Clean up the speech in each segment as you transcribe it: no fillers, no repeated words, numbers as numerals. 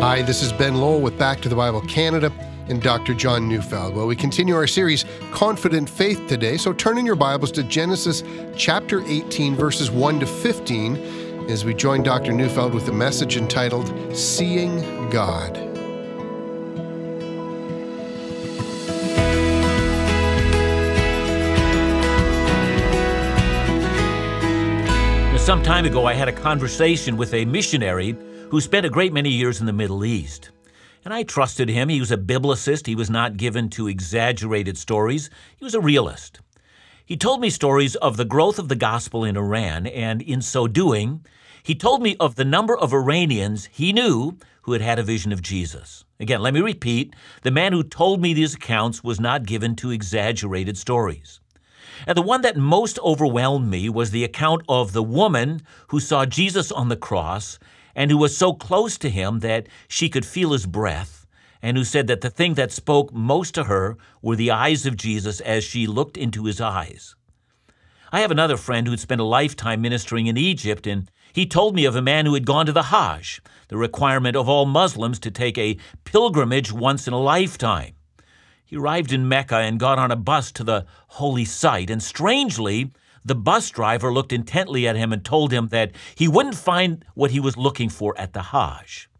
Hi, this is Ben Lowell with Back to the Bible Canada and Dr. John Neufeld. Well, we continue our series, Confident Faith, today. So turn in your Bibles to Genesis chapter 18, verses 1 to 15, as we join Dr. Neufeld with a message entitled, Seeing God. Some time ago, I had a conversation with a missionary who spent a great many years in the Middle East. And I trusted him. He was a biblicist. He was not given to exaggerated stories. He was a realist. He told me stories of the growth of the gospel in Iran, and in so doing, he told me of the number of Iranians he knew who had had a vision of Jesus. Again, let me repeat, the man who told me these accounts was not given to exaggerated stories. And the one that most overwhelmed me was the account of the woman who saw Jesus on the cross and who was so close to him that she could feel his breath, and who said that the thing that spoke most to her were the eyes of Jesus as she looked into his eyes. I have another friend who'd spent a lifetime ministering in Egypt, and he told me of a man who had gone to the Hajj, the requirement of all Muslims to take a pilgrimage once in a lifetime. He arrived in Mecca and got on a bus to the holy site, and strangely, the bus driver looked intently at him and told him that he wouldn't find what he was looking for at the Hajj.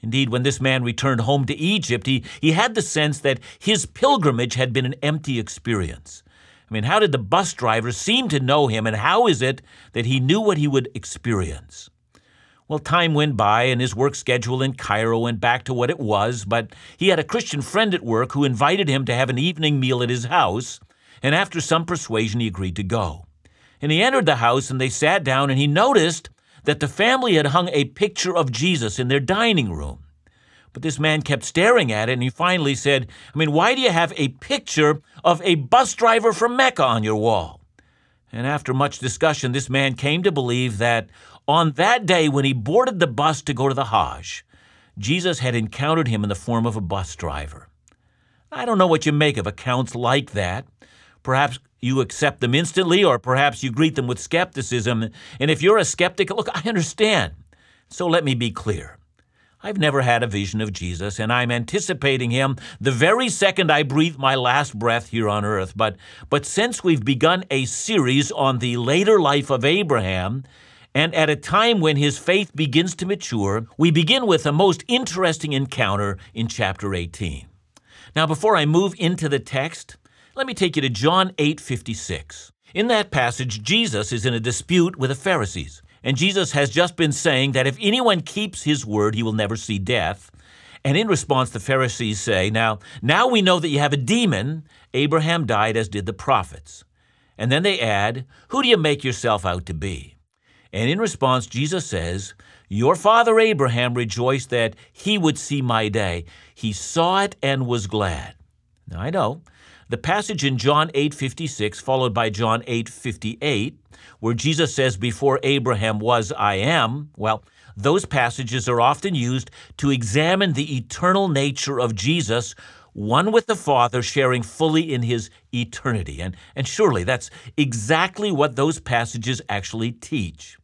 Indeed, when this man returned home to Egypt, he had the sense that his pilgrimage had been an empty experience. I mean, how did the bus driver seem to know him, and how is it that he knew what he would experience? Well, time went by and his work schedule in Cairo went back to what it was, but he had a Christian friend at work who invited him to have an evening meal at his house, and after some persuasion, he agreed to go. And he entered the house and they sat down, and he noticed that the family had hung a picture of Jesus in their dining room. But this man kept staring at it, and he finally said, why do you have a picture of a bus driver from Mecca on your wall? And after much discussion, this man came to believe that on that day when he boarded the bus to go to the Hajj, Jesus had encountered him in the form of a bus driver. I don't know what you make of accounts like that. Perhaps you accept them instantly, or perhaps you greet them with skepticism. And if you're a skeptic, look, I understand. So let me be clear. I've never had a vision of Jesus, and I'm anticipating him the very second I breathe my last breath here on earth. But since we've begun a series on the later life of Abraham, and at a time when his faith begins to mature, we begin with a most interesting encounter in chapter 18. Now, before I move into the text, let me take you to John 8:56. In that passage, Jesus is in a dispute with the Pharisees. And Jesus has just been saying that if anyone keeps his word, he will never see death. And in response, the Pharisees say, now we know that you have a demon. Abraham died, as did the prophets. And then they add, who do you make yourself out to be? And in response, Jesus says, your father Abraham rejoiced that he would see my day. He saw it and was glad. Now, I know. The passage in John 8:56, followed by John 8:58, where Jesus says, before Abraham was, I am, well, those passages are often used to examine the eternal nature of Jesus, one with the Father, sharing fully in his eternity. And surely that's exactly what those passages actually teach.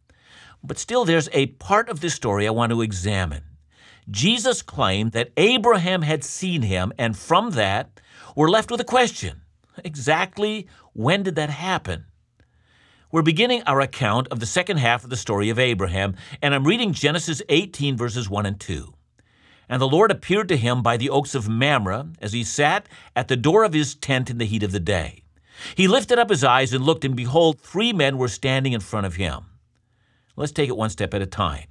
But still, there's a part of this story I want to examine. Jesus claimed that Abraham had seen him, and from that, we're left with a question. Exactly when did that happen? We're beginning our account of the second half of the story of Abraham, and I'm reading Genesis 18, verses 1 and 2. And the Lord appeared to him by the oaks of Mamre as he sat at the door of his tent in the heat of the day. He lifted up his eyes and looked, and behold, 3 men were standing in front of him. Let's take it one step at a time.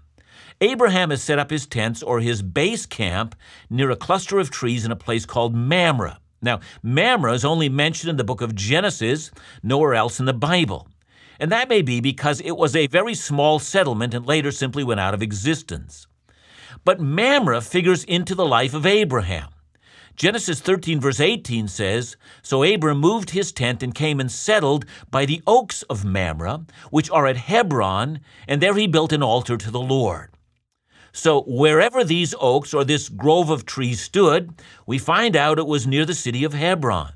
Abraham has set up his tents, or his base camp, near a cluster of trees in a place called Mamre. Now, Mamre is only mentioned in the book of Genesis, nowhere else in the Bible. And that may be because it was a very small settlement and later simply went out of existence. But Mamre figures into the life of Abraham. Genesis 13, verse 18 says, so Abram moved his tent and came and settled by the oaks of Mamre, which are at Hebron, and there he built an altar to the Lord. So wherever these oaks or this grove of trees stood, we find out it was near the city of Hebron.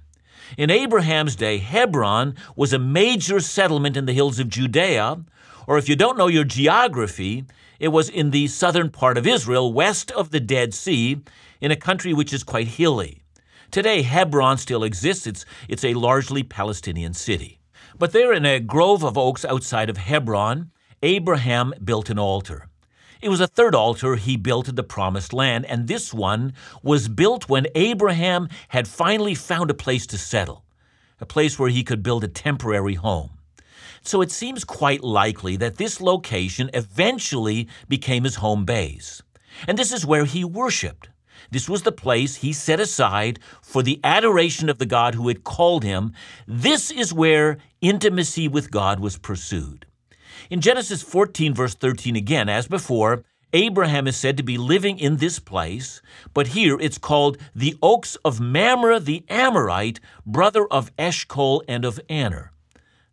In Abraham's day, Hebron was a major settlement in the hills of Judea, Or if you don't know your geography, it was in the southern part of Israel, west of the Dead Sea, in a country which is quite hilly. Today, Hebron still exists. It's a largely Palestinian city. But there in a grove of oaks outside of Hebron, Abraham built an altar. It was a third altar he built in the Promised Land, and this one was built when Abraham had finally found a place to settle, a place where he could build a temporary home. So it seems quite likely that this location eventually became his home base. And this is where he worshiped. This was the place he set aside for the adoration of the God who had called him. This is where intimacy with God was pursued. In Genesis 14, verse 13 again, as before, Abraham is said to be living in this place, but here it's called the Oaks of Mamre the Amorite, brother of Eshcol and of Aner.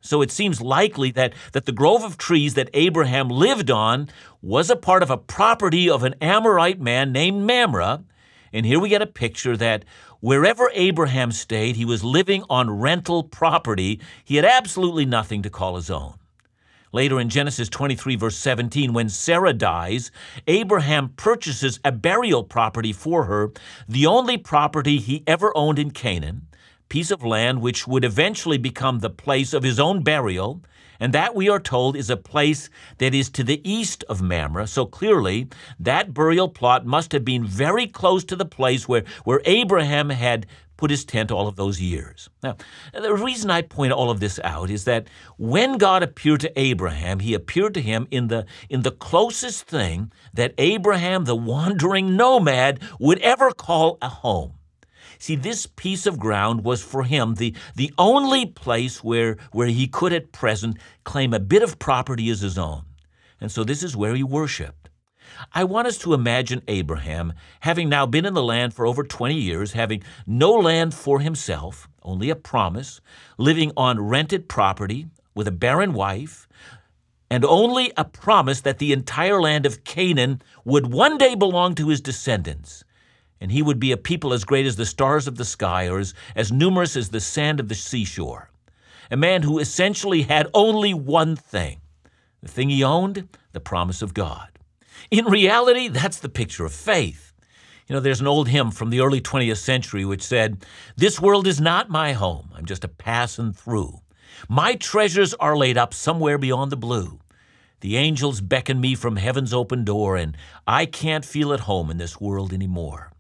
So it seems likely that the grove of trees that Abraham lived on was a part of a property of an Amorite man named Mamre. And here we get a picture that wherever Abraham stayed, he was living on rental property. He had absolutely nothing to call his own. Later in Genesis 23, verse 17, when Sarah dies, Abraham purchases a burial property for her, the only property he ever owned in Canaan, piece of land which would eventually become the place of his own burial, and that, we are told, is a place that is to the east of Mamre. So clearly, that burial plot must have been very close to the place where Abraham had put his tent all of those years. Now, the reason I point all of this out is that when God appeared to Abraham, he appeared to him in the closest thing that Abraham, the wandering nomad, would ever call a home. See, this piece of ground was for him the only place where he could at present claim a bit of property as his own. And so this is where he worshiped. I want us to imagine Abraham, having now been in the land for over 20 years, having no land for himself, only a promise, living on rented property with a barren wife, and only a promise that the entire land of Canaan would one day belong to his descendants, and he would be a people as great as the stars of the sky or as numerous as the sand of the seashore, a man who essentially had only one thing, the thing he owned, the promise of God. In reality, that's the picture of faith. You know, there's an old hymn from the early 20th century which said, "This world is not my home. I'm just a passing through. My treasures are laid up somewhere beyond the blue. The angels beckon me from heaven's open door, and I can't feel at home in this world anymore."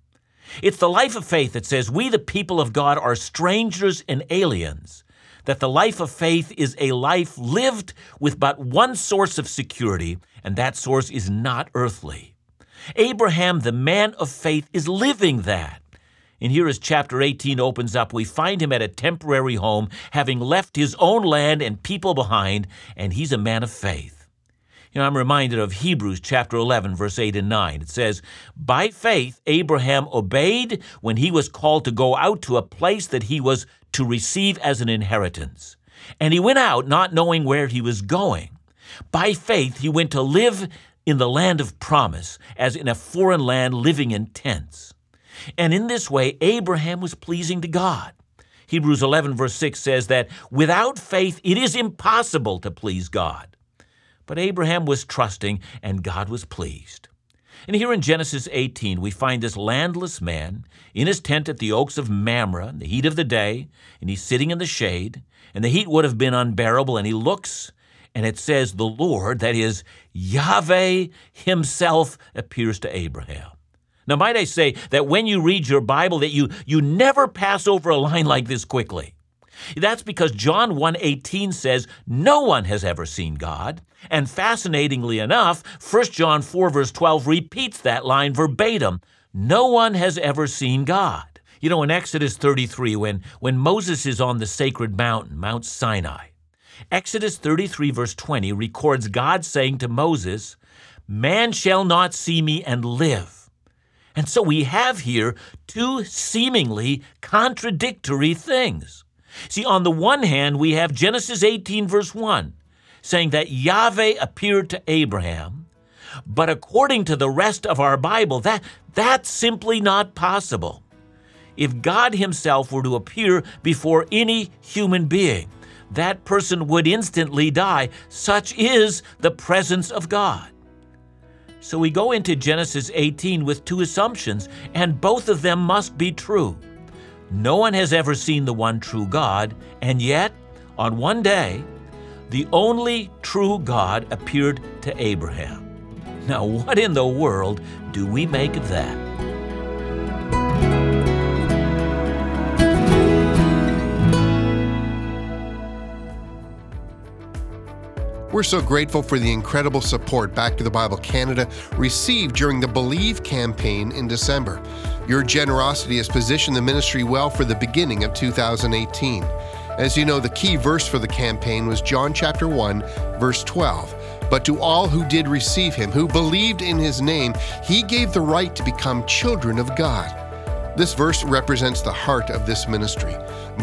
It's the life of faith that says we, the people of God, are strangers and aliens, that the life of faith is a life lived with but one source of security, and that source is not earthly. Abraham, the man of faith, is living that. And here as chapter 18 opens up, we find him at a temporary home, having left his own land and people behind, and he's a man of faith. You know, I'm reminded of Hebrews chapter 11, verse 8 and 9. It says, "By faith Abraham obeyed when he was called to go out to a place that he was to receive as an inheritance. And he went out not knowing where he was going. By faith, he went to live in the land of promise, as in a foreign land living in tents." And in this way, Abraham was pleasing to God. Hebrews 11, verse 6 says that without faith, it is impossible to please God. But Abraham was trusting, and God was pleased. And here in Genesis 18, we find this landless man in his tent at the Oaks of Mamre in the heat of the day, and he's sitting in the shade, and the heat would have been unbearable, and he looks, and it says the Lord, that is, Yahweh himself, appears to Abraham. Now, might I say that when you read your Bible that you never pass over a line like this quickly. That's because John 1:18 says, "No one has ever seen God." And fascinatingly enough, 1 John 4, verse 12 repeats that line verbatim. No one has ever seen God. You know, in Exodus 33, when Moses is on the sacred mountain, Mount Sinai, Exodus 33, verse 20 records God saying to Moses, "Man shall not see me and live." And so we have here two seemingly contradictory things. See, on the one hand, we have Genesis 18, verse 1, saying that Yahweh appeared to Abraham, but according to the rest of our Bible, that's simply not possible. If God himself were to appear before any human being, that person would instantly die. Such is the presence of God. So we go into Genesis 18 with two assumptions, and both of them must be true. No one has ever seen the one true God, and yet, on one day, the only true God appeared to Abraham. Now, what in the world do we make of that? We're so grateful for the incredible support Back to the Bible Canada received during the Believe campaign in December. Your generosity has positioned the ministry well for the beginning of 2018. As you know, the key verse for the campaign was John chapter 1, verse 12. But to all who did receive him, who believed in his name, he gave the right to become children of God. This verse represents the heart of this ministry,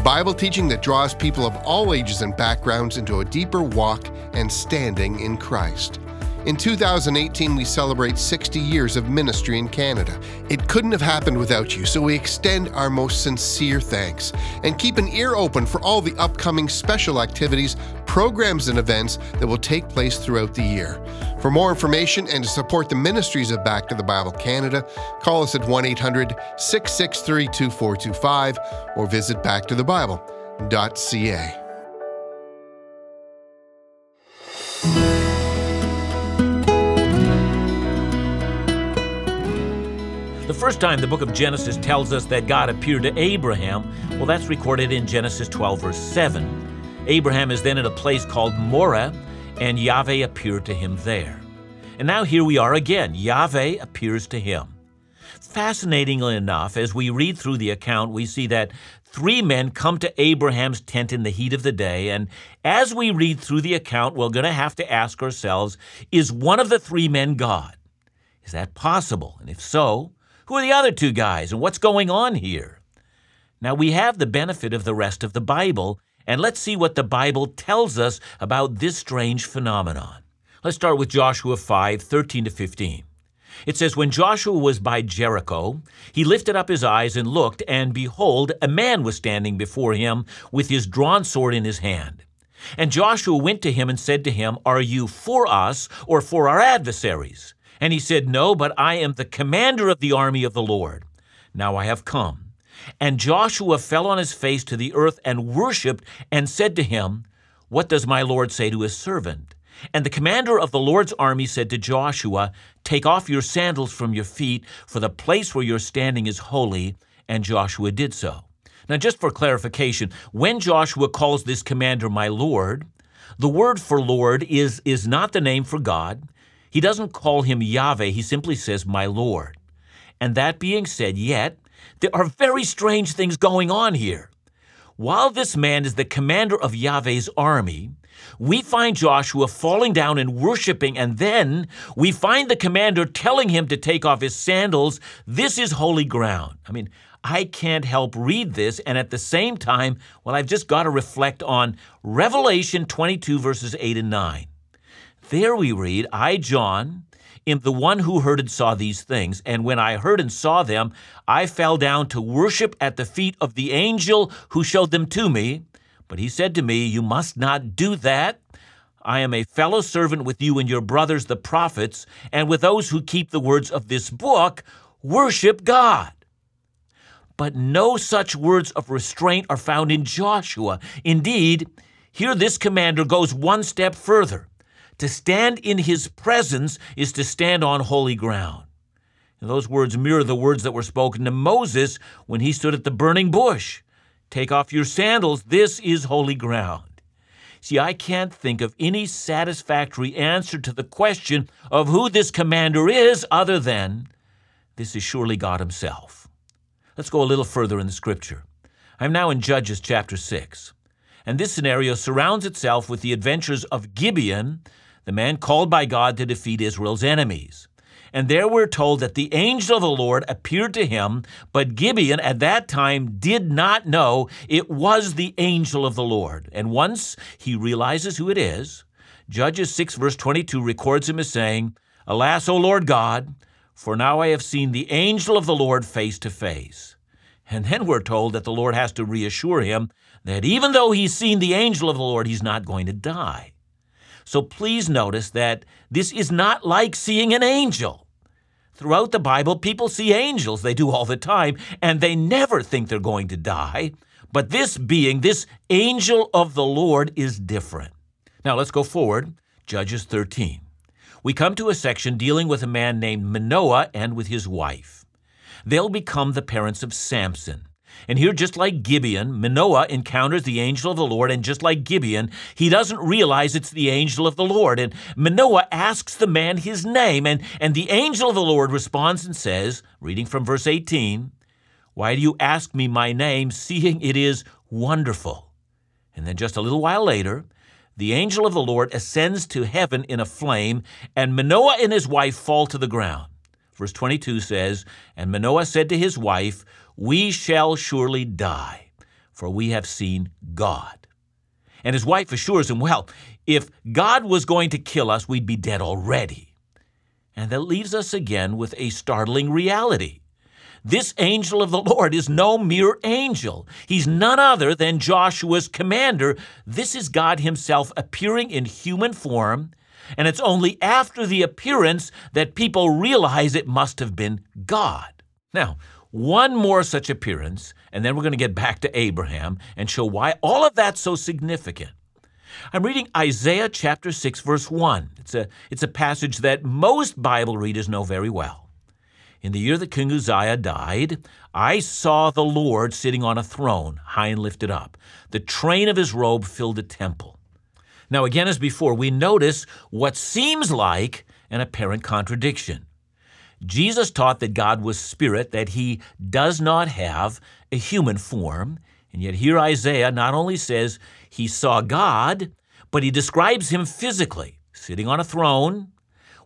Bible teaching that draws people of all ages and backgrounds into a deeper walk and standing in Christ. In 2018, we celebrate 60 years of ministry in Canada. It couldn't have happened without you, so we extend our most sincere thanks. And keep an ear open for all the upcoming special activities, programs, and events that will take place throughout the year. For more information and to support the ministries of Back to the Bible Canada, call us at 1-800-663-2425 or visit backtothebible.ca. The first time the book of Genesis tells us that God appeared to Abraham, well, that's recorded in Genesis 12, verse 7. Abraham is then at a place called Moreh, and Yahweh appeared to him there. And now here we are again. Yahweh appears to him. Fascinatingly enough, as we read through the account, we see that three men come to Abraham's tent in the heat of the day, and as we read through the account, we're going to have to ask ourselves, is one of the three men God? Is that possible? And if so, who are the other two guys, and what's going on here? Now, we have the benefit of the rest of the Bible, and let's see what the Bible tells us about this strange phenomenon. Let's start with Joshua 5, 13 to 15. It says, "When Joshua was by Jericho, he lifted up his eyes and looked, and behold, a man was standing before him with his drawn sword in his hand. And Joshua went to him and said to him, 'Are you for us or for our adversaries?' And he said, 'No, but I am the commander of the army of the Lord. Now I have come.' And Joshua fell on his face to the earth and worshipped and said to him, 'What does my Lord say to his servant?' And the commander of the Lord's army said to Joshua, 'Take off your sandals from your feet, for the place where you're standing is holy.' And Joshua did so." Now, just for clarification, when Joshua calls this commander my Lord, the word for Lord is not the name for God. He doesn't call him Yahweh, he simply says, "my Lord." And that being said, yet, there are very strange things going on here. While this man is the commander of Yahweh's army, we find Joshua falling down and worshiping, and then we find the commander telling him to take off his sandals. This is holy ground. I mean, I can't help read this, and at the same time, well, I've just got to reflect on Revelation 22, verses 8 and 9. There we read, "I, John, am the one who heard and saw these things, and when I heard and saw them, I fell down to worship at the feet of the angel who showed them to me. But he said to me, 'You must not do that. I am a fellow servant with you and your brothers, the prophets, and with those who keep the words of this book. Worship God.'" But no such words of restraint are found in Joshua. Indeed, here this commander goes one step further. To stand in his presence is to stand on holy ground. And those words mirror the words that were spoken to Moses when he stood at the burning bush. "Take off your sandals. This is holy ground." See, I can't think of any satisfactory answer to the question of who this commander is other than this is surely God himself. Let's go a little further in the scripture. I'm now in Judges chapter 6, and this scenario surrounds itself with the adventures of Gibeon, the man called by God to defeat Israel's enemies. And there we're told that the angel of the Lord appeared to him, but Gibeon at that time did not know it was the angel of the Lord. And once he realizes who it is, Judges 6 verse 22 records him as saying, "Alas, O Lord God, for now I have seen the angel of the Lord face to face." And then we're told that the Lord has to reassure him that even though he's seen the angel of the Lord, he's not going to die. So please notice that this is not like seeing an angel. Throughout the Bible, people see angels. They do all the time, and they never think they're going to die. But this being, this angel of the Lord, is different. Now let's go forward, Judges 13. We come to a section dealing with a man named Manoah and with his wife. They'll become the parents of Samson. And here, just like Gibeon, Manoah encounters the angel of the Lord, and just like Gibeon, he doesn't realize it's the angel of the Lord. And Manoah asks the man his name, and the angel of the Lord responds and says, reading from verse 18, "Why do you ask me my name, seeing it is wonderful?" And then just a little while later, the angel of the Lord ascends to heaven in a flame, and Manoah and his wife fall to the ground. Verse 22 says, "And Manoah said to his wife, 'We shall surely die, for we have seen God.'" And his wife assures him, well, if God was going to kill us, we'd be dead already. And that leaves us again with a startling reality. This angel of the Lord is no mere angel. He's none other than Joshua's commander. This is God himself appearing in human form, and it's only after the appearance that people realize it must have been God. Now, one more such appearance, and then we're going to get back to Abraham and show why all of that's so significant. I'm reading Isaiah chapter 6, verse 1. It's a passage that most Bible readers know very well. "In the year that King Uzziah died, I saw the Lord sitting on a throne, high and lifted up. The train of his robe filled the temple." Now again, as before, we notice what seems like an apparent contradiction. Jesus taught that God was spirit, that he does not have a human form. And yet here Isaiah not only says he saw God, but he describes him physically, sitting on a throne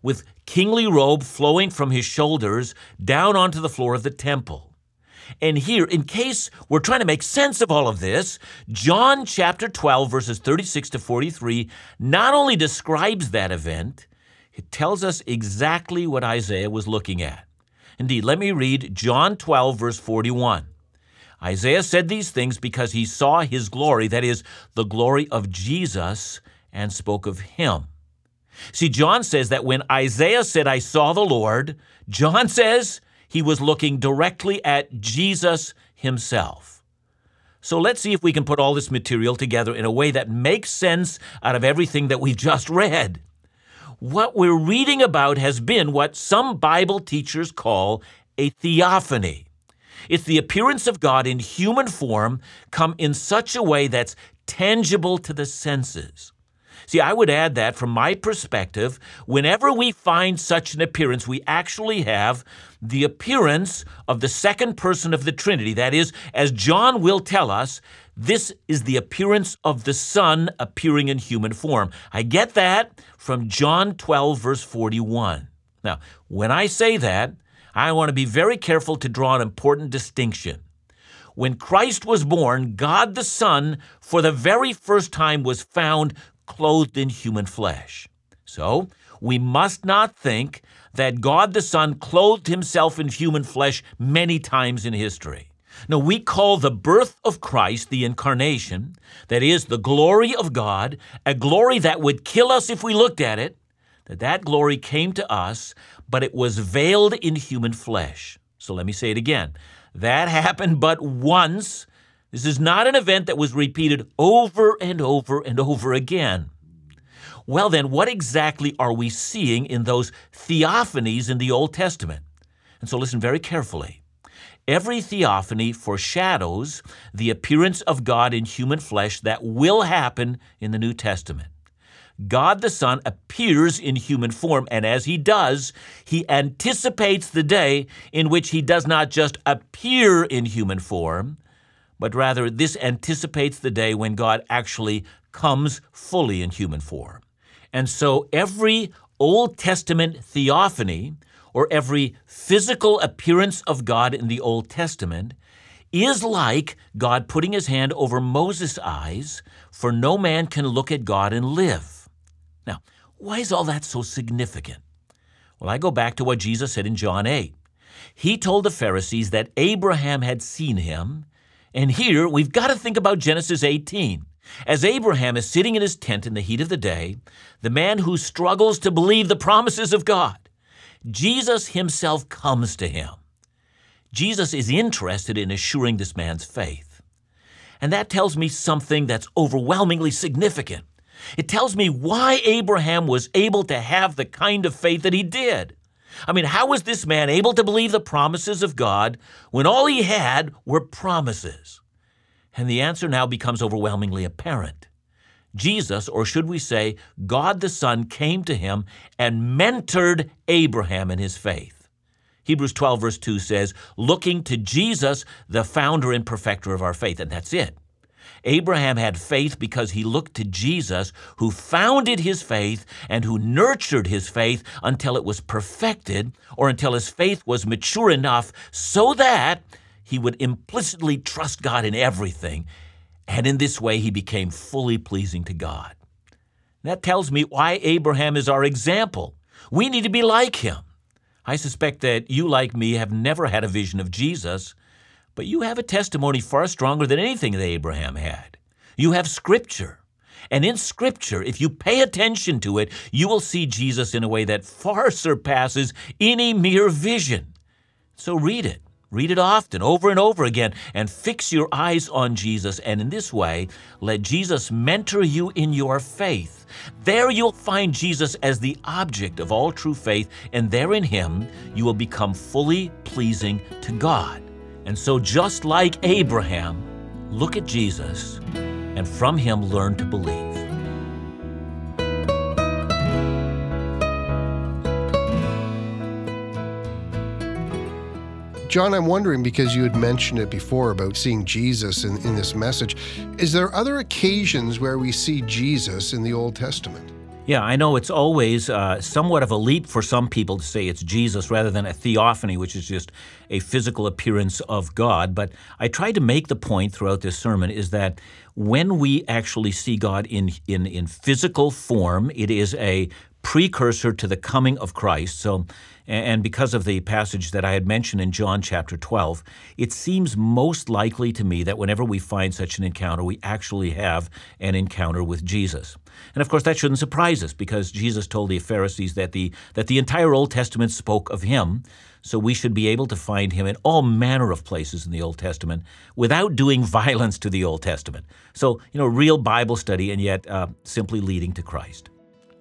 with kingly robe flowing from his shoulders down onto the floor of the temple. And here, in case we're trying to make sense of all of this, John chapter 12, verses 36 to 43, not only describes that event, it tells us exactly what Isaiah was looking at. Indeed, let me read John 12, verse 41. "Isaiah said these things because he saw his glory," that is, the glory of Jesus, "and spoke of him." See, John says that when Isaiah said, "I saw the Lord," John says he was looking directly at Jesus himself. So let's see if we can put all this material together in a way that makes sense out of everything that we've just read. What we're reading about has been what some Bible teachers call a theophany. It's the appearance of God in human form come in such a way that's tangible to the senses. See, I would add that from my perspective, whenever we find such an appearance, we actually have the appearance of the second person of the Trinity. That is, as John will tell us, this is the appearance of the Son appearing in human form. I get that from John 12, verse 41. Now, when I say that, I want to be very careful to draw an important distinction. When Christ was born, God the Son, for the very first time, was found clothed in human flesh. So we must not think that God the Son clothed himself in human flesh many times in history. No, we call the birth of Christ the incarnation, that is, the glory of God, a glory that would kill us if we looked at it, that glory came to us, but it was veiled in human flesh. So let me say it again. That happened but once. This is not an event that was repeated over and over and over again. Well then, what exactly are we seeing in those theophanies in the Old Testament? And so listen very carefully. Every theophany foreshadows the appearance of God in human flesh that will happen in the New Testament. God the Son appears in human form, and as he does, he anticipates the day in which he does not just appear in human form, but rather this anticipates the day when God actually comes fully in human form. And so every Old Testament theophany, or every physical appearance of God in the Old Testament, is like God putting his hand over Moses' eyes, for no man can look at God and live. Now, why is all that so significant? Well, I go back to what Jesus said in John 8. He told the Pharisees that Abraham had seen him. And here we've got to think about Genesis 18. As Abraham is sitting in his tent in the heat of the day, the man who struggles to believe the promises of God, Jesus himself comes to him. Jesus is interested in assuring this man's faith. And that tells me something that's overwhelmingly significant. It tells me why Abraham was able to have the kind of faith that he did. I mean, how was this man able to believe the promises of God when all he had were promises? And the answer now becomes overwhelmingly apparent. Jesus, or should we say, God the Son, came to him and mentored Abraham in his faith. Hebrews 12, verse 2 says, looking to Jesus, the founder and perfecter of our faith. And that's it. Abraham had faith because he looked to Jesus, who founded his faith and who nurtured his faith until it was perfected, or until his faith was mature enough so that he would implicitly trust God in everything. And in this way, he became fully pleasing to God. That tells me why Abraham is our example. We need to be like him. I suspect that you, like me, have never had a vision of Jesus, but you have a testimony far stronger than anything that Abraham had. You have Scripture. And in Scripture, if you pay attention to it, you will see Jesus in a way that far surpasses any mere vision. So read it. Read it often, over and over again, and fix your eyes on Jesus. And in this way, let Jesus mentor you in your faith. There you'll find Jesus as the object of all true faith, and there in him you will become fully pleasing to God. And so just like Abraham, look at Jesus, and from him learn to believe. John, I'm wondering, because you had mentioned it before about seeing Jesus in this message, is there other occasions where we see Jesus in the Old Testament? Yeah, I know it's always somewhat of a leap for some people to say it's Jesus rather than a theophany, which is just a physical appearance of God. But I tried to make the point throughout this sermon is that when we actually see God in physical form, it is a precursor to the coming of Christ. So, and because of the passage that I had mentioned in John chapter 12, it seems most likely to me that whenever we find such an encounter, we actually have an encounter with Jesus. And of course, that shouldn't surprise us because Jesus told the Pharisees that the entire Old Testament spoke of him. So we should be able to find him in all manner of places in the Old Testament without doing violence to the Old Testament. So, real Bible study and yet simply leading to Christ.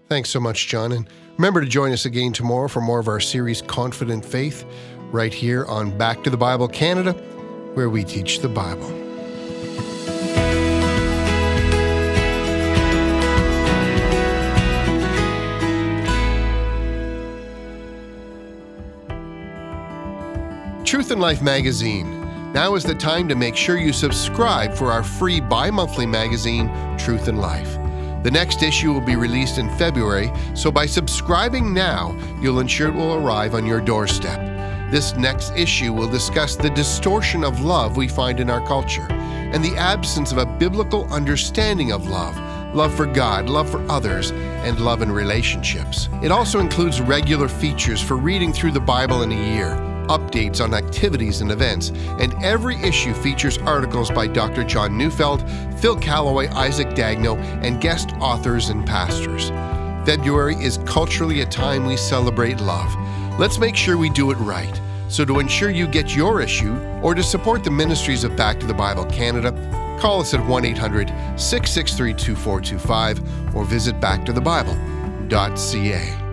Thanks so much, John, and remember to join us again tomorrow for more of our series, Confident Faith, right here on Back to the Bible Canada, where we teach the Bible. Truth in Life magazine. Now is the time to make sure you subscribe for our free bi-monthly magazine, Truth in Life. The next issue will be released in February, so by subscribing now, you'll ensure it will arrive on your doorstep. This next issue will discuss the distortion of love we find in our culture and the absence of a biblical understanding of love for God, love for others, and love in relationships. It also includes regular features for reading through the Bible in a year, updates on activities and events, and every issue features articles by Dr. John Neufeld, Phil Calloway, Isaac Dagno, and guest authors and pastors. February is culturally a time we celebrate love. Let's make sure we do it right. So to ensure you get your issue, or to support the ministries of Back to the Bible Canada, call us at 1-800-663-2425 or visit backtothebible.ca.